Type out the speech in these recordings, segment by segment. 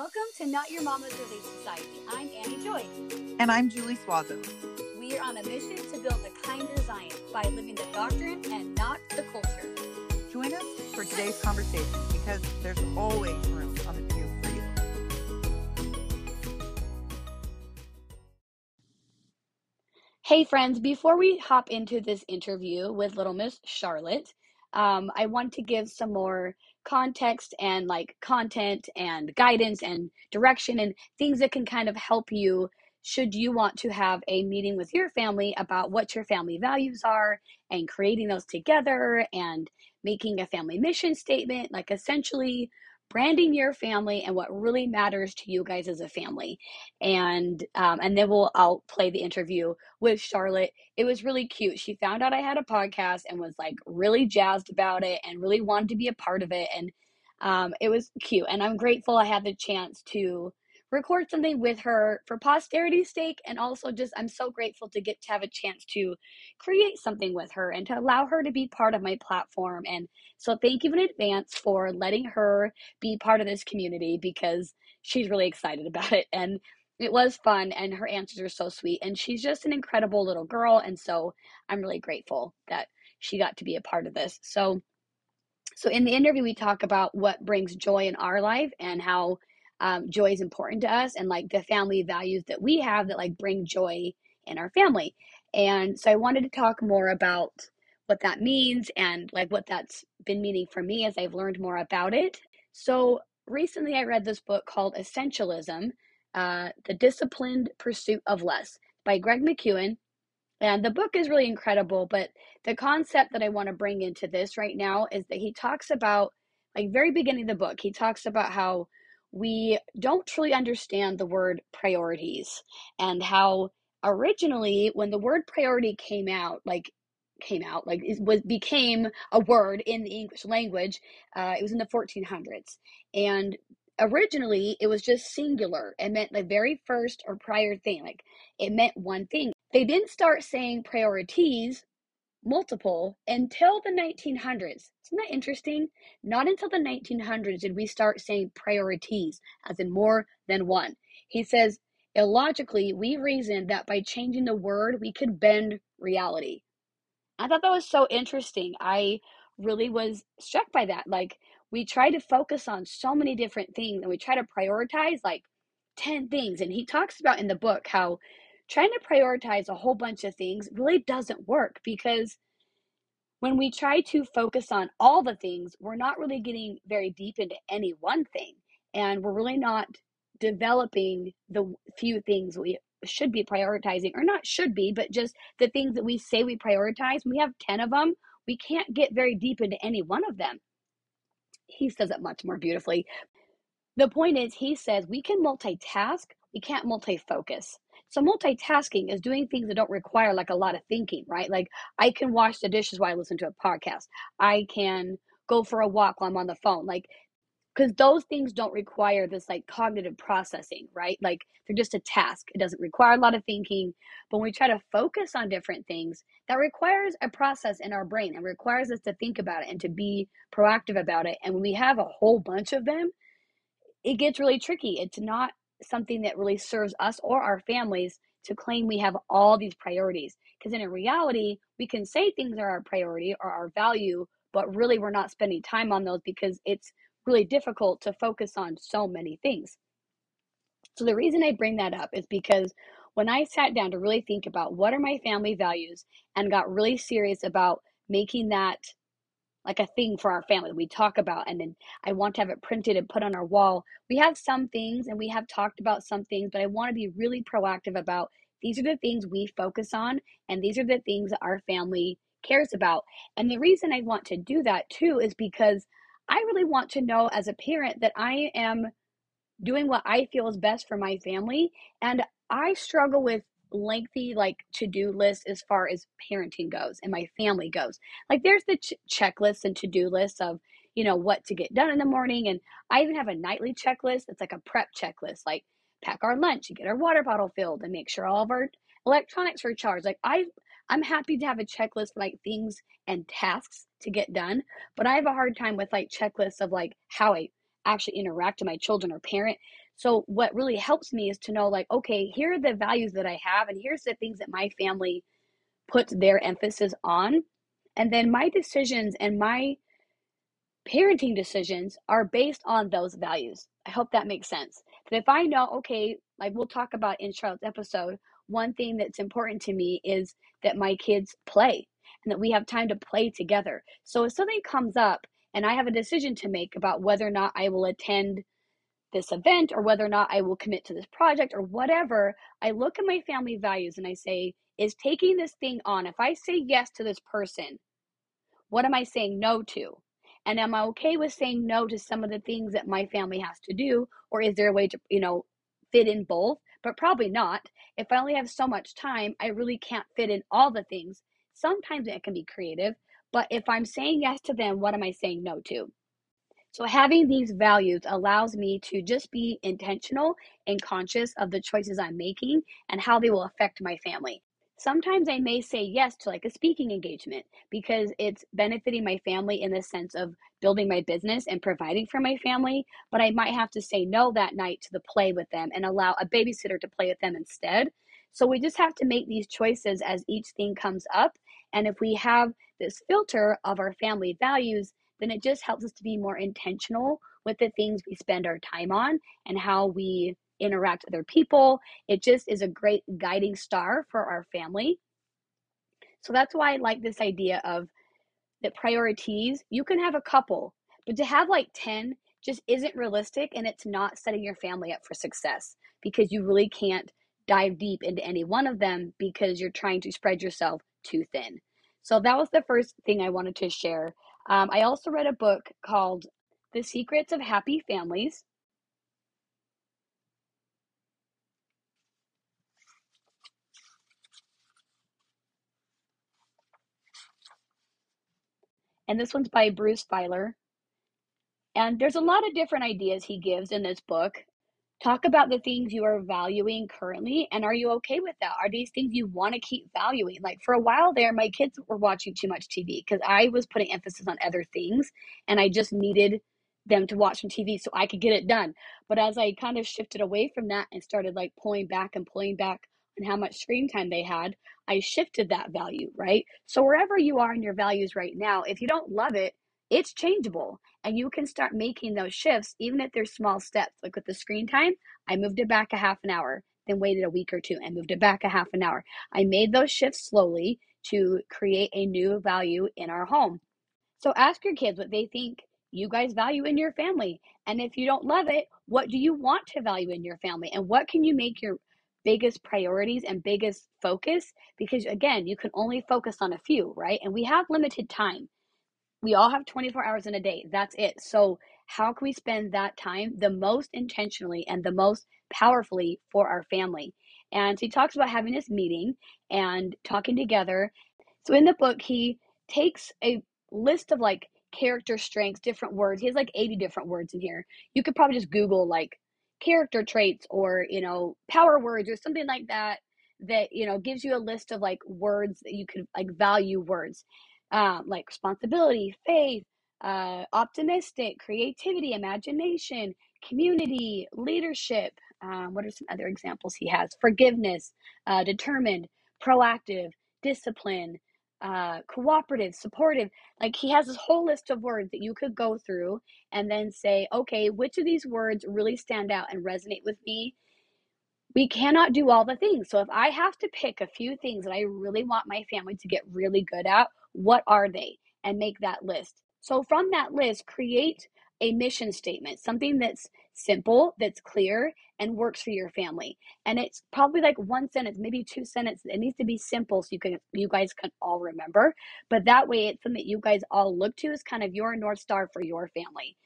Welcome to Not Your Mama's Relief Society. I'm Annie Joyce. And I'm Julie Suazo. We are on a mission to build a kinder Zion by living the doctrine and not the culture. Join us for today's conversation because there's always room on the pew for you. Hey friends, before we hop into this interview with Little Miss Charlotte, I want to give some more context and content and guidance and direction and things that can kind of help you should you want to have a meeting with your family about what your family values are and creating those together and making a family mission statement, like essentially branding your family and what really matters to you guys as a family. And then I'll play the interview with Charlotte. It was really cute. She found out I had a podcast and was really jazzed about it and really wanted to be a part of it. And it was cute. And I'm grateful I had the chance to record something with her for posterity's sake. And also just, I'm so grateful to get to have a chance to create something with her and to allow her to be part of my platform. And so thank you in advance for letting her be part of this community because she's really excited about it. And it was fun and her answers are so sweet. And she's just an incredible little girl. And so I'm really grateful that she got to be a part of this. So in the interview, we talk about what brings joy in our life and how joy is important to us and the family values that we have that bring joy in our family. And so I wanted to talk more about what that means and what that's been meaning for me as I've learned more about it. So recently I read this book called Essentialism, The Disciplined Pursuit of Less by Greg McKeown. And the book is really incredible, but the concept that I want to bring into this right now is that he talks about very beginning of the book, he talks about how we don't truly understand the word priorities and how originally when the word priority became a word in the English language, it was in the 1400s. And originally it was just singular. It meant the very first or prior thing, it meant one thing. They didn't start saying priorities multiple until the 1900s. Isn't that interesting? Not until the 1900s did we start saying priorities, as in more than one. He says, illogically, we reasoned that by changing the word, we could bend reality. I thought that was so interesting. I really was struck by that. We try to focus on so many different things, and we try to prioritize 10 things. And he talks about in the book how trying to prioritize a whole bunch of things really doesn't work because when we try to focus on all the things, we're not really getting very deep into any one thing. And we're really not developing the few things we should be prioritizing, or not should be, but just the things that we say we prioritize. When we have 10 of them, we can't get very deep into any one of them. He says it much more beautifully. The point is, he says we can multitask, we can't multifocus. So multitasking is doing things that don't require a lot of thinking, right? I can wash the dishes while I listen to a podcast. I can go for a walk while I'm on the phone. Because those things don't require this cognitive processing, right? They're just a task. It doesn't require a lot of thinking. But when we try to focus on different things, that requires a process in our brain and requires us to think about it and to be proactive about it. And when we have a whole bunch of them, it gets really tricky. It's not something that really serves us or our families to claim we have all these priorities. Because in reality, we can say things are our priority or our value, but really we're not spending time on those because it's really difficult to focus on so many things. So the reason I bring that up is because when I sat down to really think about what are my family values and got really serious about making that a thing for our family we talk about, and then I want to have it printed and put on our wall. We have some things and we have talked about some things, but I want to be really proactive about these are the things we focus on and these are the things our family cares about. And the reason I want to do that too is because I really want to know as a parent that I am doing what I feel is best for my family, and I struggle with lengthy to-do list as far as parenting goes and my family goes. There's the checklists and to-do lists of what to get done in the morning, and I even have a nightly checklist that's a prep checklist, pack our lunch and get our water bottle filled and make sure all of our electronics are charged. I'm happy to have a checklist for things and tasks to get done, but I have a hard time with checklists of how I actually interact with my children or parent. So what really helps me is to know, like, okay, here are the values that I have, and here's the things that my family puts their emphasis on. And then my decisions and my parenting decisions are based on those values. I hope that makes sense. But if I know, okay, like we'll talk about in Charlotte's episode, one thing that's important to me is that my kids play and that we have time to play together. So if something comes up and I have a decision to make about whether or not I will attend this event or whether or not I will commit to this project or whatever, I look at my family values and I say, is taking this thing on, if I say yes to this person, what am I saying no to? And am I okay with saying no to some of the things that my family has to do? Or is there a way to, fit in both? But probably not. If I only have so much time, I really can't fit in all the things. Sometimes it can be creative, but if I'm saying yes to them, what am I saying no to? So having these values allows me to just be intentional and conscious of the choices I'm making and how they will affect my family. Sometimes I may say yes to like a speaking engagement because it's benefiting my family in the sense of building my business and providing for my family, but I might have to say no that night to the play with them and allow a babysitter to play with them instead. So we just have to make these choices as each thing comes up. And if we have this filter of our family values, then it just helps us to be more intentional with the things we spend our time on and how we interact with other people. It just is a great guiding star for our family. So that's why I like this idea of the priorities. You can have a couple, but to have like 10 just isn't realistic, and it's not setting your family up for success because you really can't dive deep into any one of them because you're trying to spread yourself too thin. So that was the first thing I wanted to share. I also read a book called The Secrets of Happy Families. And this one's by Bruce Feiler. And there's a lot of different ideas he gives in this book. Talk about the things you are valuing currently, and are you okay with that? Are these things you want to keep valuing? Like for a while there, my kids were watching too much TV because I was putting emphasis on other things and I just needed them to watch some TV so I could get it done. But as I kind of shifted away from that and started like pulling back on how much screen time they had, I shifted that value, right? So wherever you are in your values right now, if you don't love it, it's changeable, and you can start making those shifts, even if they're small steps. Like with the screen time, I moved it back a half an hour, then waited a week or two and moved it back a half an hour. I made those shifts slowly to create a new value in our home. So ask your kids what they think you guys value in your family. And if you don't love it, what do you want to value in your family? And what can you make your biggest priorities and biggest focus? Because again, you can only focus on a few, right? And we have limited time. We all have 24 hours in a day. That's it. So how can we spend that time the most intentionally and the most powerfully for our family? And he talks about having this meeting and talking together. So in the book, he takes a list of like character strengths, different words. He has like 80 different words in here. You could probably just Google like character traits or, power words or something like that, gives you a list of like words that you could like value words. Like responsibility, faith, optimistic, creativity, imagination, community, leadership. What are some other examples he has? Forgiveness, determined, proactive, discipline, cooperative, supportive. Like he has this whole list of words that you could go through and then say, okay, which of these words really stand out and resonate with me? We cannot do all the things. So if I have to pick a few things that I really want my family to get really good at, what are they? And make that list. So from that list, create a mission statement, something that's simple, that's clear, and works for your family. And it's probably like one sentence, maybe two sentences. It needs to be simple so you guys can all remember. But that way, it's something that you guys all look to as kind of your North Star for your family.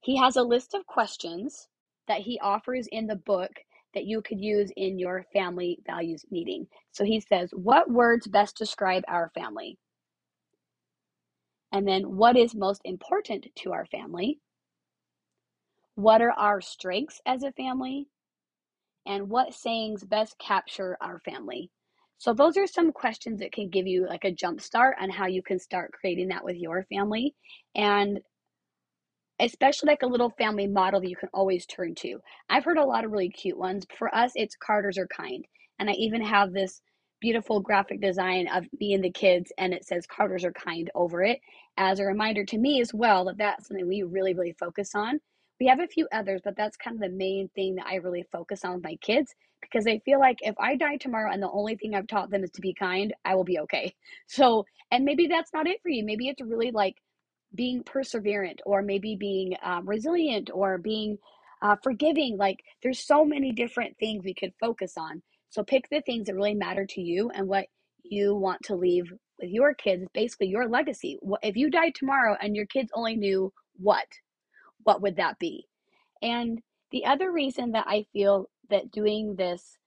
He has a list of questions that he offers in the book that you could use in your family values meeting. So he says, what words best describe our family? And then what is most important to our family? What are our strengths as a family? And what sayings best capture our family? So those are some questions that can give you like a jump start on how you can start creating that with your family. And especially like a little family model that you can always turn to. I've heard a lot of really cute ones. For us, it's Carters Are Kind. And I even have this beautiful graphic design of me and the kids, and it says Carters Are Kind over it as a reminder to me as well that that's something we really, really focus on. We have a few others, but that's kind of the main thing that I really focus on with my kids, because I feel like if I die tomorrow and the only thing I've taught them is to be kind, I will be okay. So, and maybe that's not it for you. Maybe it's really like being perseverant, or maybe being resilient, or being forgiving. Like, there's so many different things we could focus on. So pick the things that really matter to you and what you want to leave with your kids, basically your legacy. If you died tomorrow and your kids only knew what would that be? And the other reason that I feel that doing this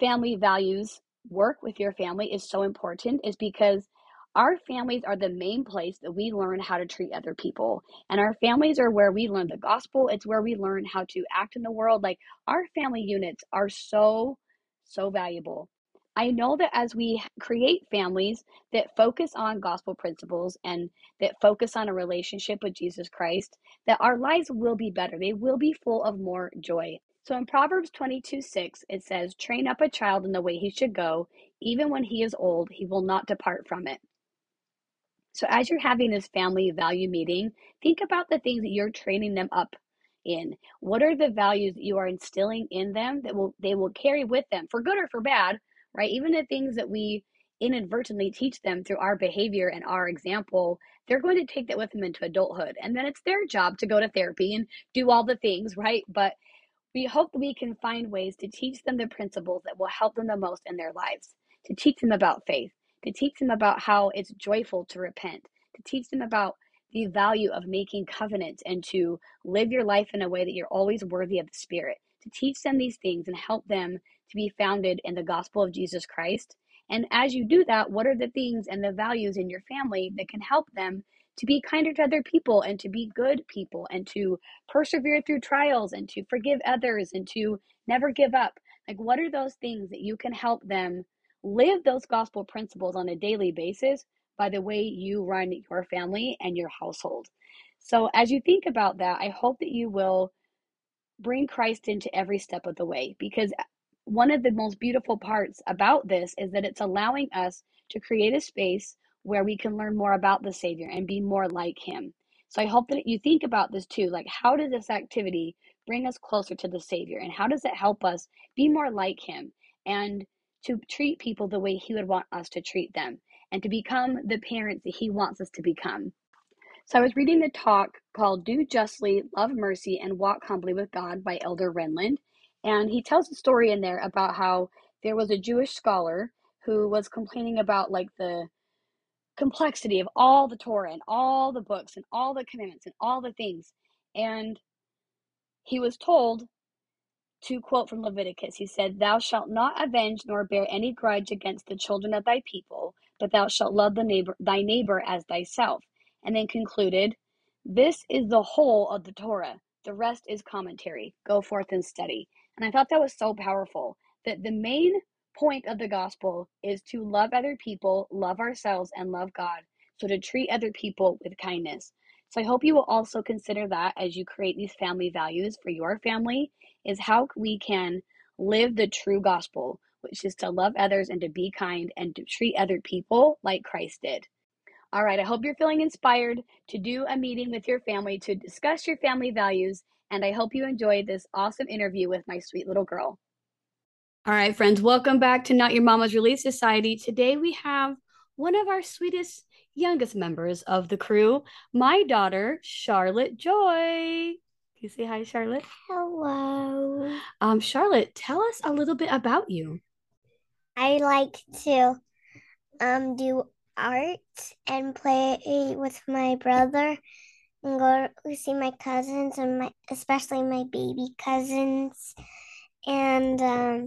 family values work with your family is so important is because our families are the main place that we learn how to treat other people. And our families are where we learn the gospel. It's where we learn how to act in the world. Like, our family units are so, so valuable. I know that as we create families that focus on gospel principles and that focus on a relationship with Jesus Christ, that our lives will be better. They will be full of more joy. So in Proverbs 22:6, it says, "Train up a child in the way he should go. Even when he is old, he will not depart from it." So as you're having this family value meeting, think about the things that you're training them up in. What are the values that you are instilling in them that they will carry with them, for good or for bad? Right? Even the things that we inadvertently teach them through our behavior and our example, they're going to take that with them into adulthood. And then it's their job to go to therapy and do all the things, right? But we hope that we can find ways to teach them the principles that will help them the most in their lives, to teach them about faith, to teach them about how it's joyful to repent, to teach them about the value of making covenants and to live your life in a way that you're always worthy of the Spirit, to teach them these things and help them to be founded in the gospel of Jesus Christ. And as you do that, what are the things and the values in your family that can help them to be kinder to other people and to be good people and to persevere through trials and to forgive others and to never give up? Like, what are those things that you can help them live those gospel principles on a daily basis by the way you run your family and your household? So as you think about that, I hope that you will bring Christ into every step of the way, because one of the most beautiful parts about this is that it's allowing us to create a space where we can learn more about the Savior and be more like him. So I hope that you think about this too, like, how does this activity bring us closer to the Savior, and how does it help us be more like him and to treat people the way he would want us to treat them and to become the parents that he wants us to become? So I was reading the talk called Do Justly, Love Mercy, and Walk Humbly with God by Elder Renlund. And he tells a story in there about how there was a Jewish scholar who was complaining about like the complexity of all the Torah and all the books and all the commandments and all the things. And he was told to quote from Leviticus. He said, "Thou shalt not avenge nor bear any grudge against the children of thy people, but thou shalt love thy neighbor as thyself." And then concluded, "This is the whole of the Torah. The rest is commentary. Go forth and study." And I thought that was so powerful, that the main point of the gospel is to love other people, love ourselves, and love God. So to treat other people with kindness. So I hope you will also consider that as you create these family values for your family, is how we can live the true gospel, which is to love others and to be kind and to treat other people like Christ did. All right, I hope you're feeling inspired to do a meeting with your family to discuss your family values. And I hope you enjoyed this awesome interview with my sweet little girl. All right, friends, welcome back to Not Your Mama's Relief Society. Today we have one of our sweetest, youngest members of the crew, my daughter, Charlotte Joy. Can you say hi, Charlotte? Hello. Charlotte, tell us a little bit about you. I like to do art and play with my brother and go see my cousins, and especially my baby cousins, and I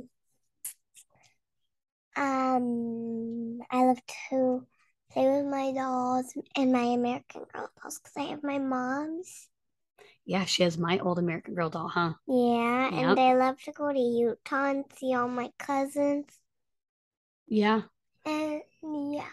love to play with my dolls and my American Girl dolls because I have my mom's. Yeah, she has my old American Girl doll, huh? Yeah, yep. And I love to go to Utah and see all my cousins. Yeah. And yeah.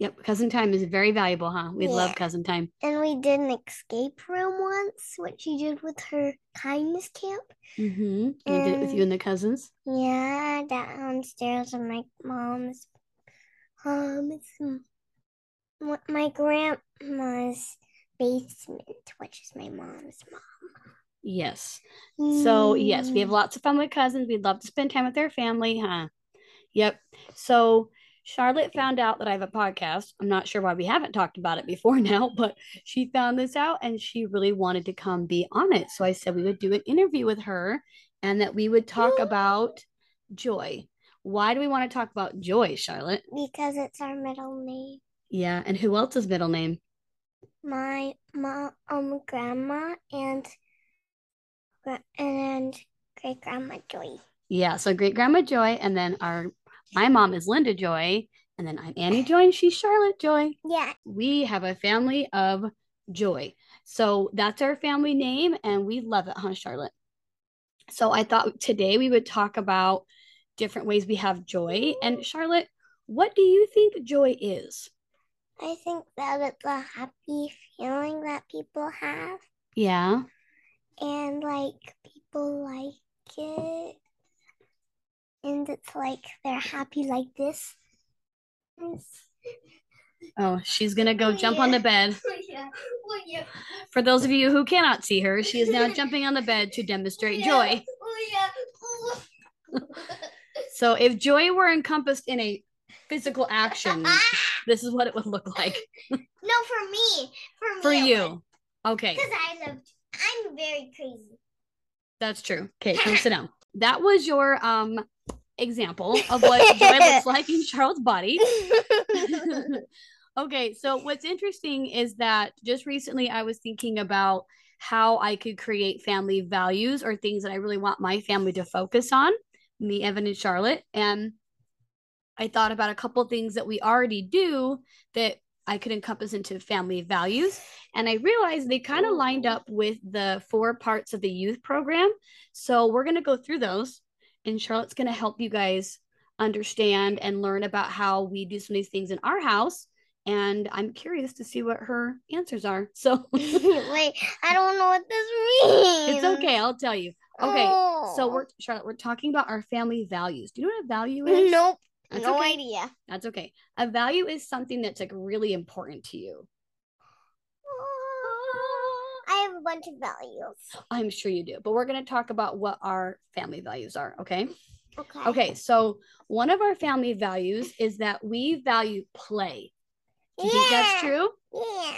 Yep, cousin time is very valuable, huh? We love cousin time. And we did an escape room once, which she did with her kindness camp. Mm-hmm. And we did it with you and the cousins? Yeah, downstairs in my mom's home. My grandma's basement, which is my mom's mom. Yes. So, yes, we have lots of fun with cousins. We'd love to spend time with their family, huh? Yep. So Charlotte found out that I have a podcast. I'm not sure why we haven't talked about it before now, but she found this out and she really wanted to come be on it. So I said we would do an interview with her and that we would talk about joy. Why do we want to talk about joy, Charlotte? Because it's our middle name. Yeah. And who else's middle name? My mom, grandma, and great grandma Joy. Yeah. So great grandma Joy. And then my mom is Linda Joy, and then I'm Annie Joy, and she's Charlotte Joy. Yeah. We have a family of joy. So that's our family name, and we love it, huh, Charlotte? So I thought today we would talk about different ways we have joy. And Charlotte, what do you think joy is? I think that it's a happy feeling that people have. Yeah. And, people like it. And it's they're happy like this. Oh, she's going to go jump on the bed. Oh, yeah. For those of you who cannot see her, she is now jumping on the bed to demonstrate joy. Oh, yeah. So if joy were encompassed in a physical action, this is what it would look like. No, for me. For you. Okay. Because I'm very crazy. That's true. Okay, come sit down. That was your example of what joy looks like in Charlotte's body. Okay, so what's interesting is that just recently I was thinking about how I could create family values or things that I really want my family to focus on, me, Evan, and Charlotte. And I thought about a couple things that we already do that I could encompass into family values. And I realized they kind of lined up with the 4 parts of the youth program. So we're going to go through those. And Charlotte's going to help you guys understand and learn about how we do some of these things in our house. And I'm curious to see what her answers are. So wait, I don't know what this means. It's okay. I'll tell you. Okay. Oh. So Charlotte, we're talking about our family values. Do you know what a value is? Nope. That's no idea. That's okay. A value is something that's really important to you. I have a bunch of values. I'm sure you do, but we're going to talk about what our family values are, okay? Okay, so one of our family values is that we value play. Do you think that's true?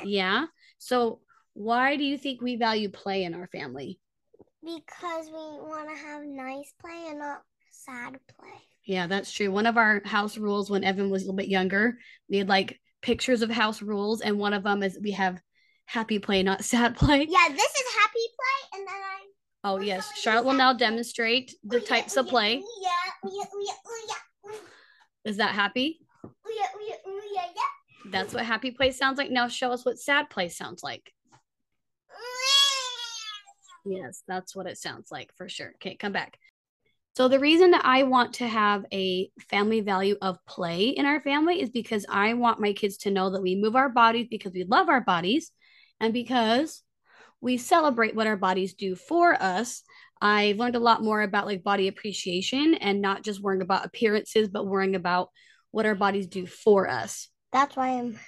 Yeah. So why do you think we value play in our family? Because we want to have nice play and not sad play. Yeah, that's true. One of our house rules when Evan was a little bit younger, we had pictures of house rules. And one of them is we have happy play, not sad play. Yeah, this is happy play. And then oh, yes. Charlotte will now demonstrate the types of play. Yeah. Is that happy? Yeah. That's what happy play sounds like. Now show us what sad play sounds like. Yes, that's what it sounds like for sure. Okay, come back. So the reason that I want to have a family value of play in our family is because I want my kids to know that we move our bodies because we love our bodies and because we celebrate what our bodies do for us. I've learned a lot more about body appreciation and not just worrying about appearances, but worrying about what our bodies do for us. That's why I'm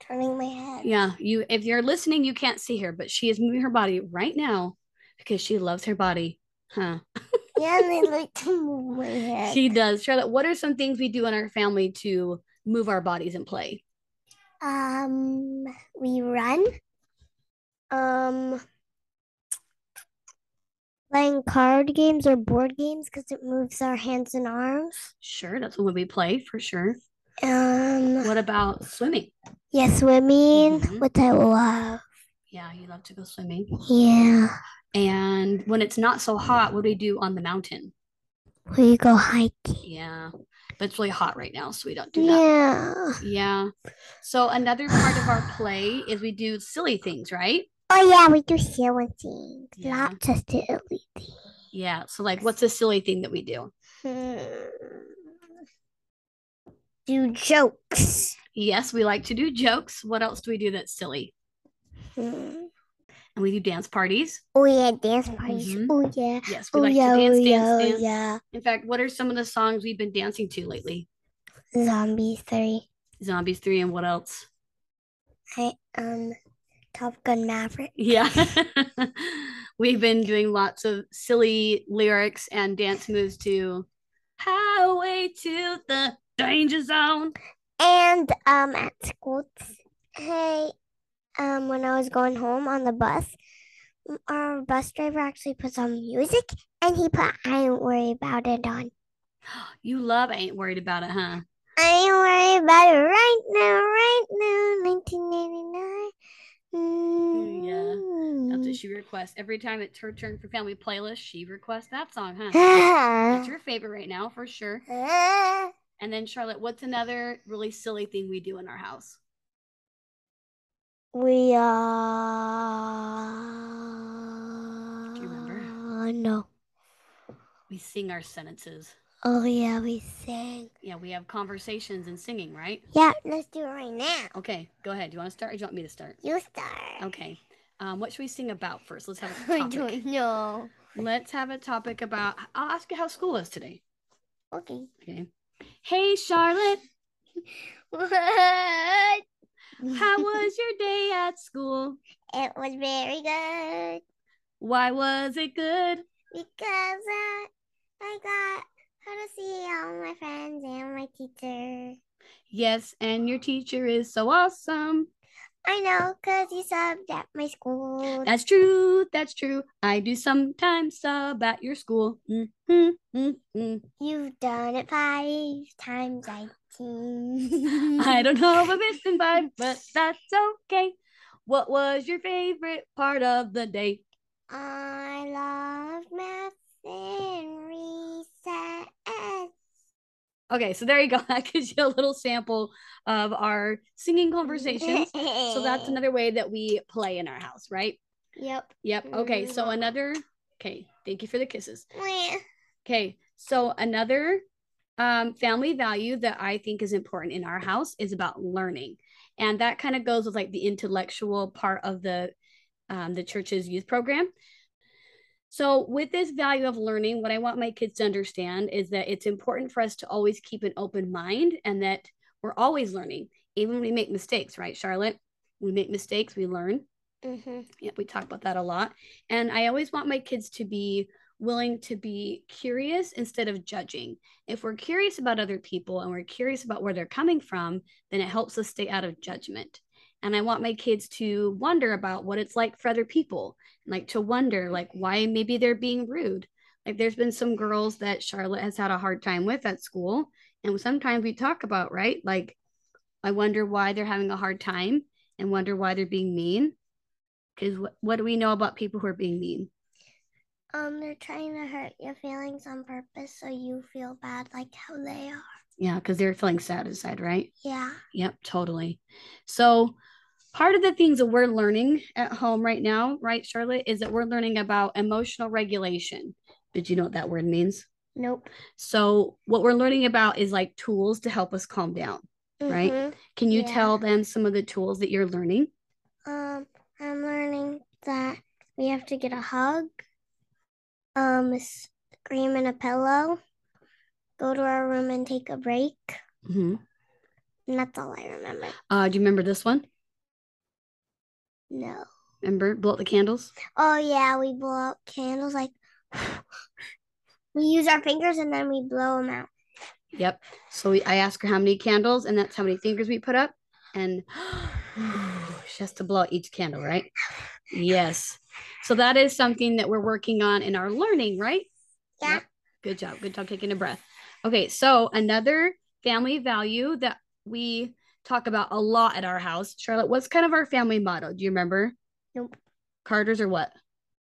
turning my head. Yeah. If you're listening, you can't see her, but she is moving her body right now because she loves her body. Huh? Yeah, they like to move my head. She does. Charlotte, what are some things we do in our family to move our bodies and play? We run. Playing card games or board games because it moves our hands and arms. Sure, that's when we play for sure. What about swimming? Yeah, swimming, which I love. Yeah, you love to go swimming. Yeah. And when it's not so hot, what do we do on the mountain? We go hiking. Yeah. But it's really hot right now, so we don't do that. Yeah. So another part of our play is we do silly things, right? Oh, yeah. We do silly things. Yeah. Lots of silly things. Yeah. So, what's a silly thing that we do? Do jokes. Yes, we like to do jokes. What else do we do that's silly? Mm. And we do dance parties. Oh, yeah, dance parties. Mm-hmm. Oh, yeah. Yes, we like to dance. Yeah. In fact, what are some of the songs we've been dancing to lately? Zombies 3. Zombies 3, and what else? Top Gun Maverick. Yeah. We've been doing lots of silly lyrics and dance moves to Highway to the Danger Zone. And at school, when I was going home on the bus, our bus driver actually put some music, and he put I Ain't Worried About It on. You love I Ain't Worried About It, huh? I ain't worried about it right now, 1989. Mm. Yeah. That's what she requests. Every time it's her turn for family playlist, she requests that song, huh? That's your favorite right now, for sure. And then, Charlotte, what's another really silly thing we do in our house? We do you remember? No. We sing our sentences. Oh, yeah, we sing. Yeah, we have conversations and singing, right? Yeah, let's do it right now. Okay, go ahead. Do you want to start or do you want me to start? You start. Okay. What should we sing about first? Let's have a topic. I don't know. Let's have a topic about, I'll ask you how school was today. Okay. Hey, Charlotte. What? How was your day at school? It was very good. Why was it good? Because I got... how to see all my friends and my teacher. Yes, and your teacher is so awesome. I know, because you subbed at my school. That's true. I do sometimes sub at your school. You've done it 5 times, I think. I don't know if I'm missing 5, but that's okay. What was your favorite part of the day? I love math and reset. Okay, so there you go. That gives you a little sample of our singing conversations. So that's another way that we play in our house, right? Yep. Okay, so another... okay, thank you for the kisses. Okay, so another family value that I think is important in our house is about learning. And that kind of goes with like the intellectual part of the church's youth program. So with this value of learning, what I want my kids to understand is that it's important for us to always keep an open mind and that we're always learning, even when we make mistakes, right, Charlotte? We make mistakes, we learn. Mm-hmm. Yeah, we talk about that a lot. And I always want my kids to be willing to be curious instead of judging. If we're curious about other people and we're curious about where they're coming from, then it helps us stay out of judgment. And I want my kids to wonder about what it's like for other people, like to wonder like why maybe they're being rude. Like there's been some girls that Charlotte has had a hard time with at school. And sometimes we talk about, right? Like, I wonder why they're having a hard time and wonder why they're being mean. Because what do we know about people who are being mean? They're trying to hurt your feelings on purpose so you feel bad like how they are. Yeah, because they're feeling sad inside, right? Yeah. Yep, totally. So part of the things that we're learning at home right now, right, Charlotte, is that we're learning about emotional regulation. Did you know what that word means? Nope. So what we're learning about is like tools to help us calm down, right? Can you tell them some of the tools that you're learning? I'm learning that we have to get a hug, scream in a pillow, go to our room and take a break. Mm-hmm. And that's all I remember. Do you remember this one? No. Remember, blow out the candles? Oh, yeah, we blow out candles. Like, we use our fingers and then we blow them out. Yep. So I ask her how many candles, and that's how many fingers we put up. And she has to blow out each candle, right? Yes. So that is something that we're working on in our learning, right? Yeah. Yep. Good job. Good job taking a breath. Okay, so another family value that we talk about a lot at our house. Charlotte, what's kind of our family motto? Do you remember? Nope. Carters are what?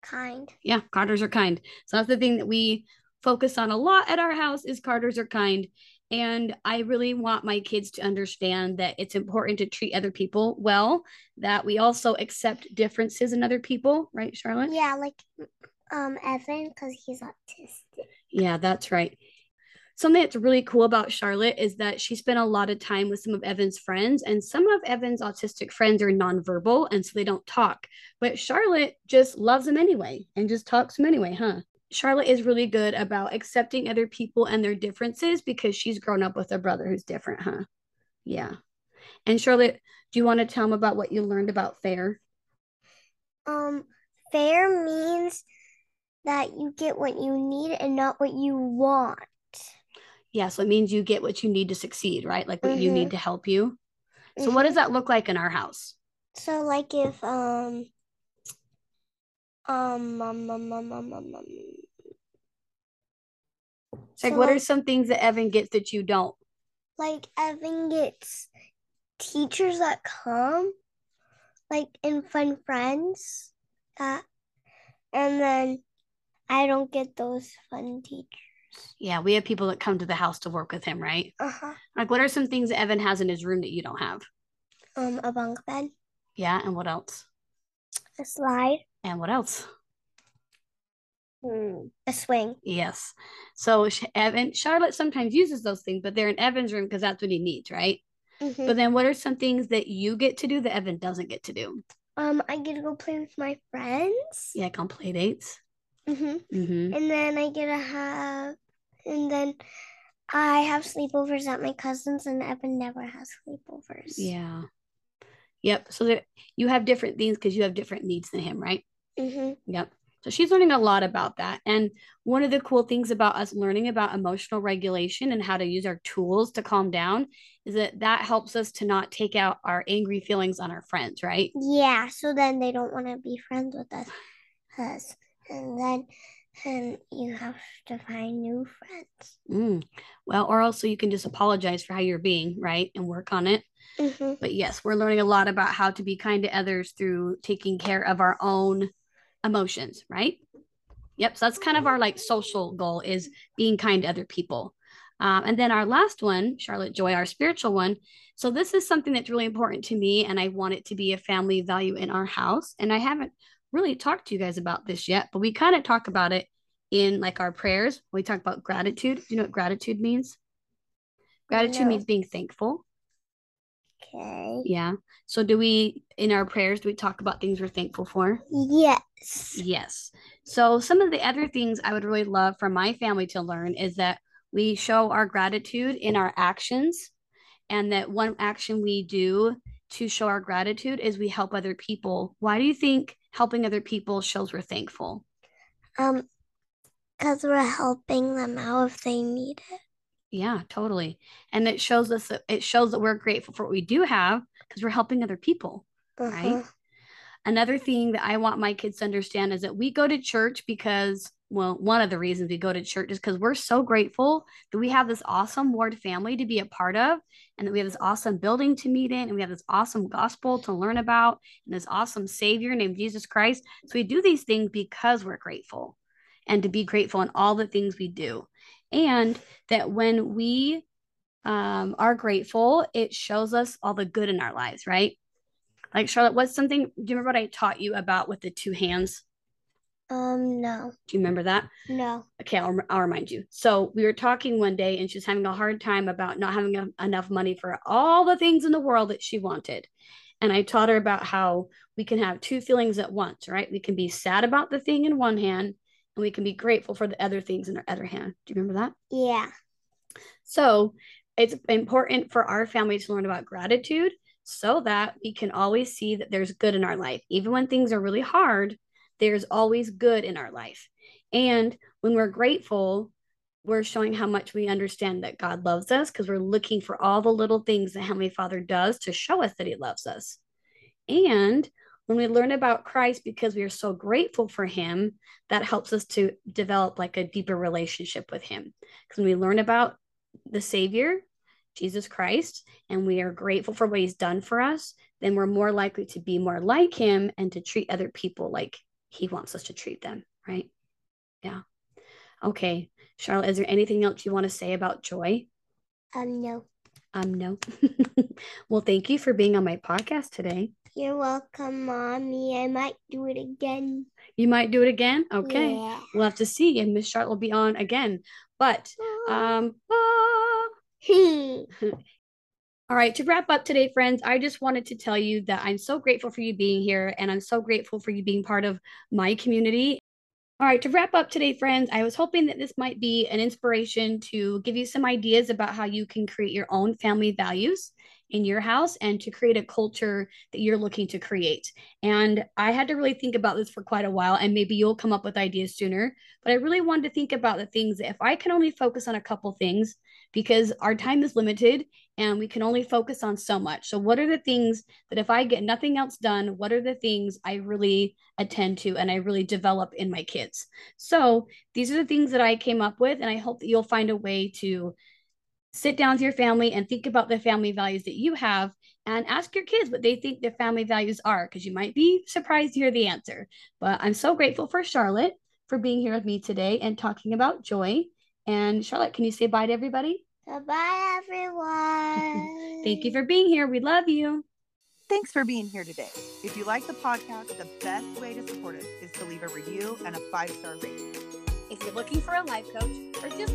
Kind. Yeah, Carters are kind. So that's the thing that we focus on a lot at our house is Carters are kind. And I really want my kids to understand that it's important to treat other people well, that we also accept differences in other people, right, Charlotte? Yeah, like Evan, because he's autistic. Yeah, that's right. something that's really cool about Charlotte is that she spent a lot of time with some of Evan's friends, and some of Evan's autistic friends are nonverbal, and so they don't talk. But Charlotte just loves them anyway and just talks to them anyway, huh? Charlotte is really good about accepting other people and their differences because she's grown up with a brother who's different, huh? Yeah. And Charlotte, do you want to tell them about what you learned about fair? Fair means that you get what you need and not what you want. Yeah, so it means you get what you need to succeed, right? Like what you need to help you. So what does that look like in our house? So like if like what are some things that Evan gets that you don't? Like Evan gets teachers that come, like, and fun friends that, and then I don't get those fun teachers. Yeah, we have people that come to the house to work with him, right? Uh-huh. Like, what are some things that Evan has in his room that you don't have? A bunk bed. Yeah, and what else? A slide. And what else? A swing. Yes. So Charlotte sometimes uses those things, but they're in Evan's room because that's what he needs, right? Mm-hmm. But then what are some things that you get to do that Evan doesn't get to do? I get to go play with my friends. Yeah, like on play dates. Mm-hmm. Mm-hmm. And then I have sleepovers at my cousin's, and Evan never has sleepovers. Yeah. Yep. So that you have different things because you have different needs than him, right? Mm-hmm. Yep. So she's learning a lot about that. And one of the cool things about us learning about emotional regulation and how to use our tools to calm down is that helps us to not take out our angry feelings on our friends, right? Yeah. So then they don't want to be friends with us. And then you have to find new friends. Well, or also you can just apologize for how you're being, right? And work on it. Mm-hmm. But yes, we're learning a lot about how to be kind to others through taking care of our own emotions, right? Yep. So that's kind of our social goal, is being kind to other people. And then our last one, Charlotte Joy, our spiritual one. So this is something that's really important to me, and I want it to be a family value in our house. And I haven't really talked to you guys about this yet, but we kind of talk about it in like our prayers. We talk about gratitude. Do you know what gratitude means? Gratitude means being thankful. Okay. Yeah. So in our prayers, do we talk about things we're thankful for? Yes. Yes. So some of the other things I would really love for my family to learn is that we show our gratitude in our actions, and that one action we do to show our gratitude is we help other people. Why do you think helping other people shows we're thankful? Because we're helping them out if they need it. Yeah, totally. And it shows that we're grateful for what we do have because we're helping other people, right? Another thing that I want my kids to understand is that we go to church because, well, one of the reasons we go to church is because we're so grateful that we have this awesome ward family to be a part of, and that we have this awesome building to meet in, and we have this awesome gospel to learn about, and this awesome Savior named Jesus Christ. So we do these things because we're grateful, and to be grateful in all the things we do. And that when we are grateful, it shows us all the good in our lives, right? Like, Charlotte, do you remember what I taught you about with the two hands? No. Do you remember that? No. Okay, I'll remind you. So we were talking one day, and she was having a hard time about not having enough money for all the things in the world that she wanted. And I taught her about how we can have two feelings at once, right? We can be sad about the thing in one hand, and we can be grateful for the other things in our other hand. Do you remember that? Yeah. So it's important for our family to learn about gratitude so that we can always see that there's good in our life. Even when things are really hard, there's always good in our life. And when we're grateful, we're showing how much we understand that God loves us, because we're looking for all the little things that Heavenly Father does to show us that He loves us. And when we learn about Christ, because we are so grateful for Him, that helps us to develop like a deeper relationship with Him. Because when we learn about the Savior, Jesus Christ, and we are grateful for what He's done for us, then we're more likely to be more like Him and to treat other people like He wants us to treat them, right? Yeah. Okay. Charlotte, is there anything else you want to say about joy? No. No. Well, thank you for being on my podcast today. You're welcome, Mommy. I might do it again. You might do it again? Okay. Yeah. We'll have to see. And Miss Charlotte will be on again. But All right, to wrap up today, friends, I just wanted to tell you that I'm so grateful for you being here, and I'm so grateful for you being part of my community. All right, to wrap up today, friends, I was hoping that this might be an inspiration to give you some ideas about how you can create your own family values in your house and to create a culture that you're looking to create. And I had to really think about this for quite a while, and maybe you'll come up with ideas sooner, but I really wanted to think about the things that if I can only focus on a couple things, because our time is limited and we can only focus on so much. So what are the things that if I get nothing else done, what are the things I really attend to and I really develop in my kids? So these are the things that I came up with, and I hope that you'll find a way to sit down with your family and think about the family values that you have and ask your kids what they think their family values are, because you might be surprised to hear the answer. But I'm so grateful for Charlotte for being here with me today and talking about joy. And Charlotte, can you say bye to everybody? Bye, everyone. Thank you for being here. We love you. Thanks for being here today. If you like the podcast, the best way to support us is to leave a review and a 5-star rating. If you're looking for a life coach or just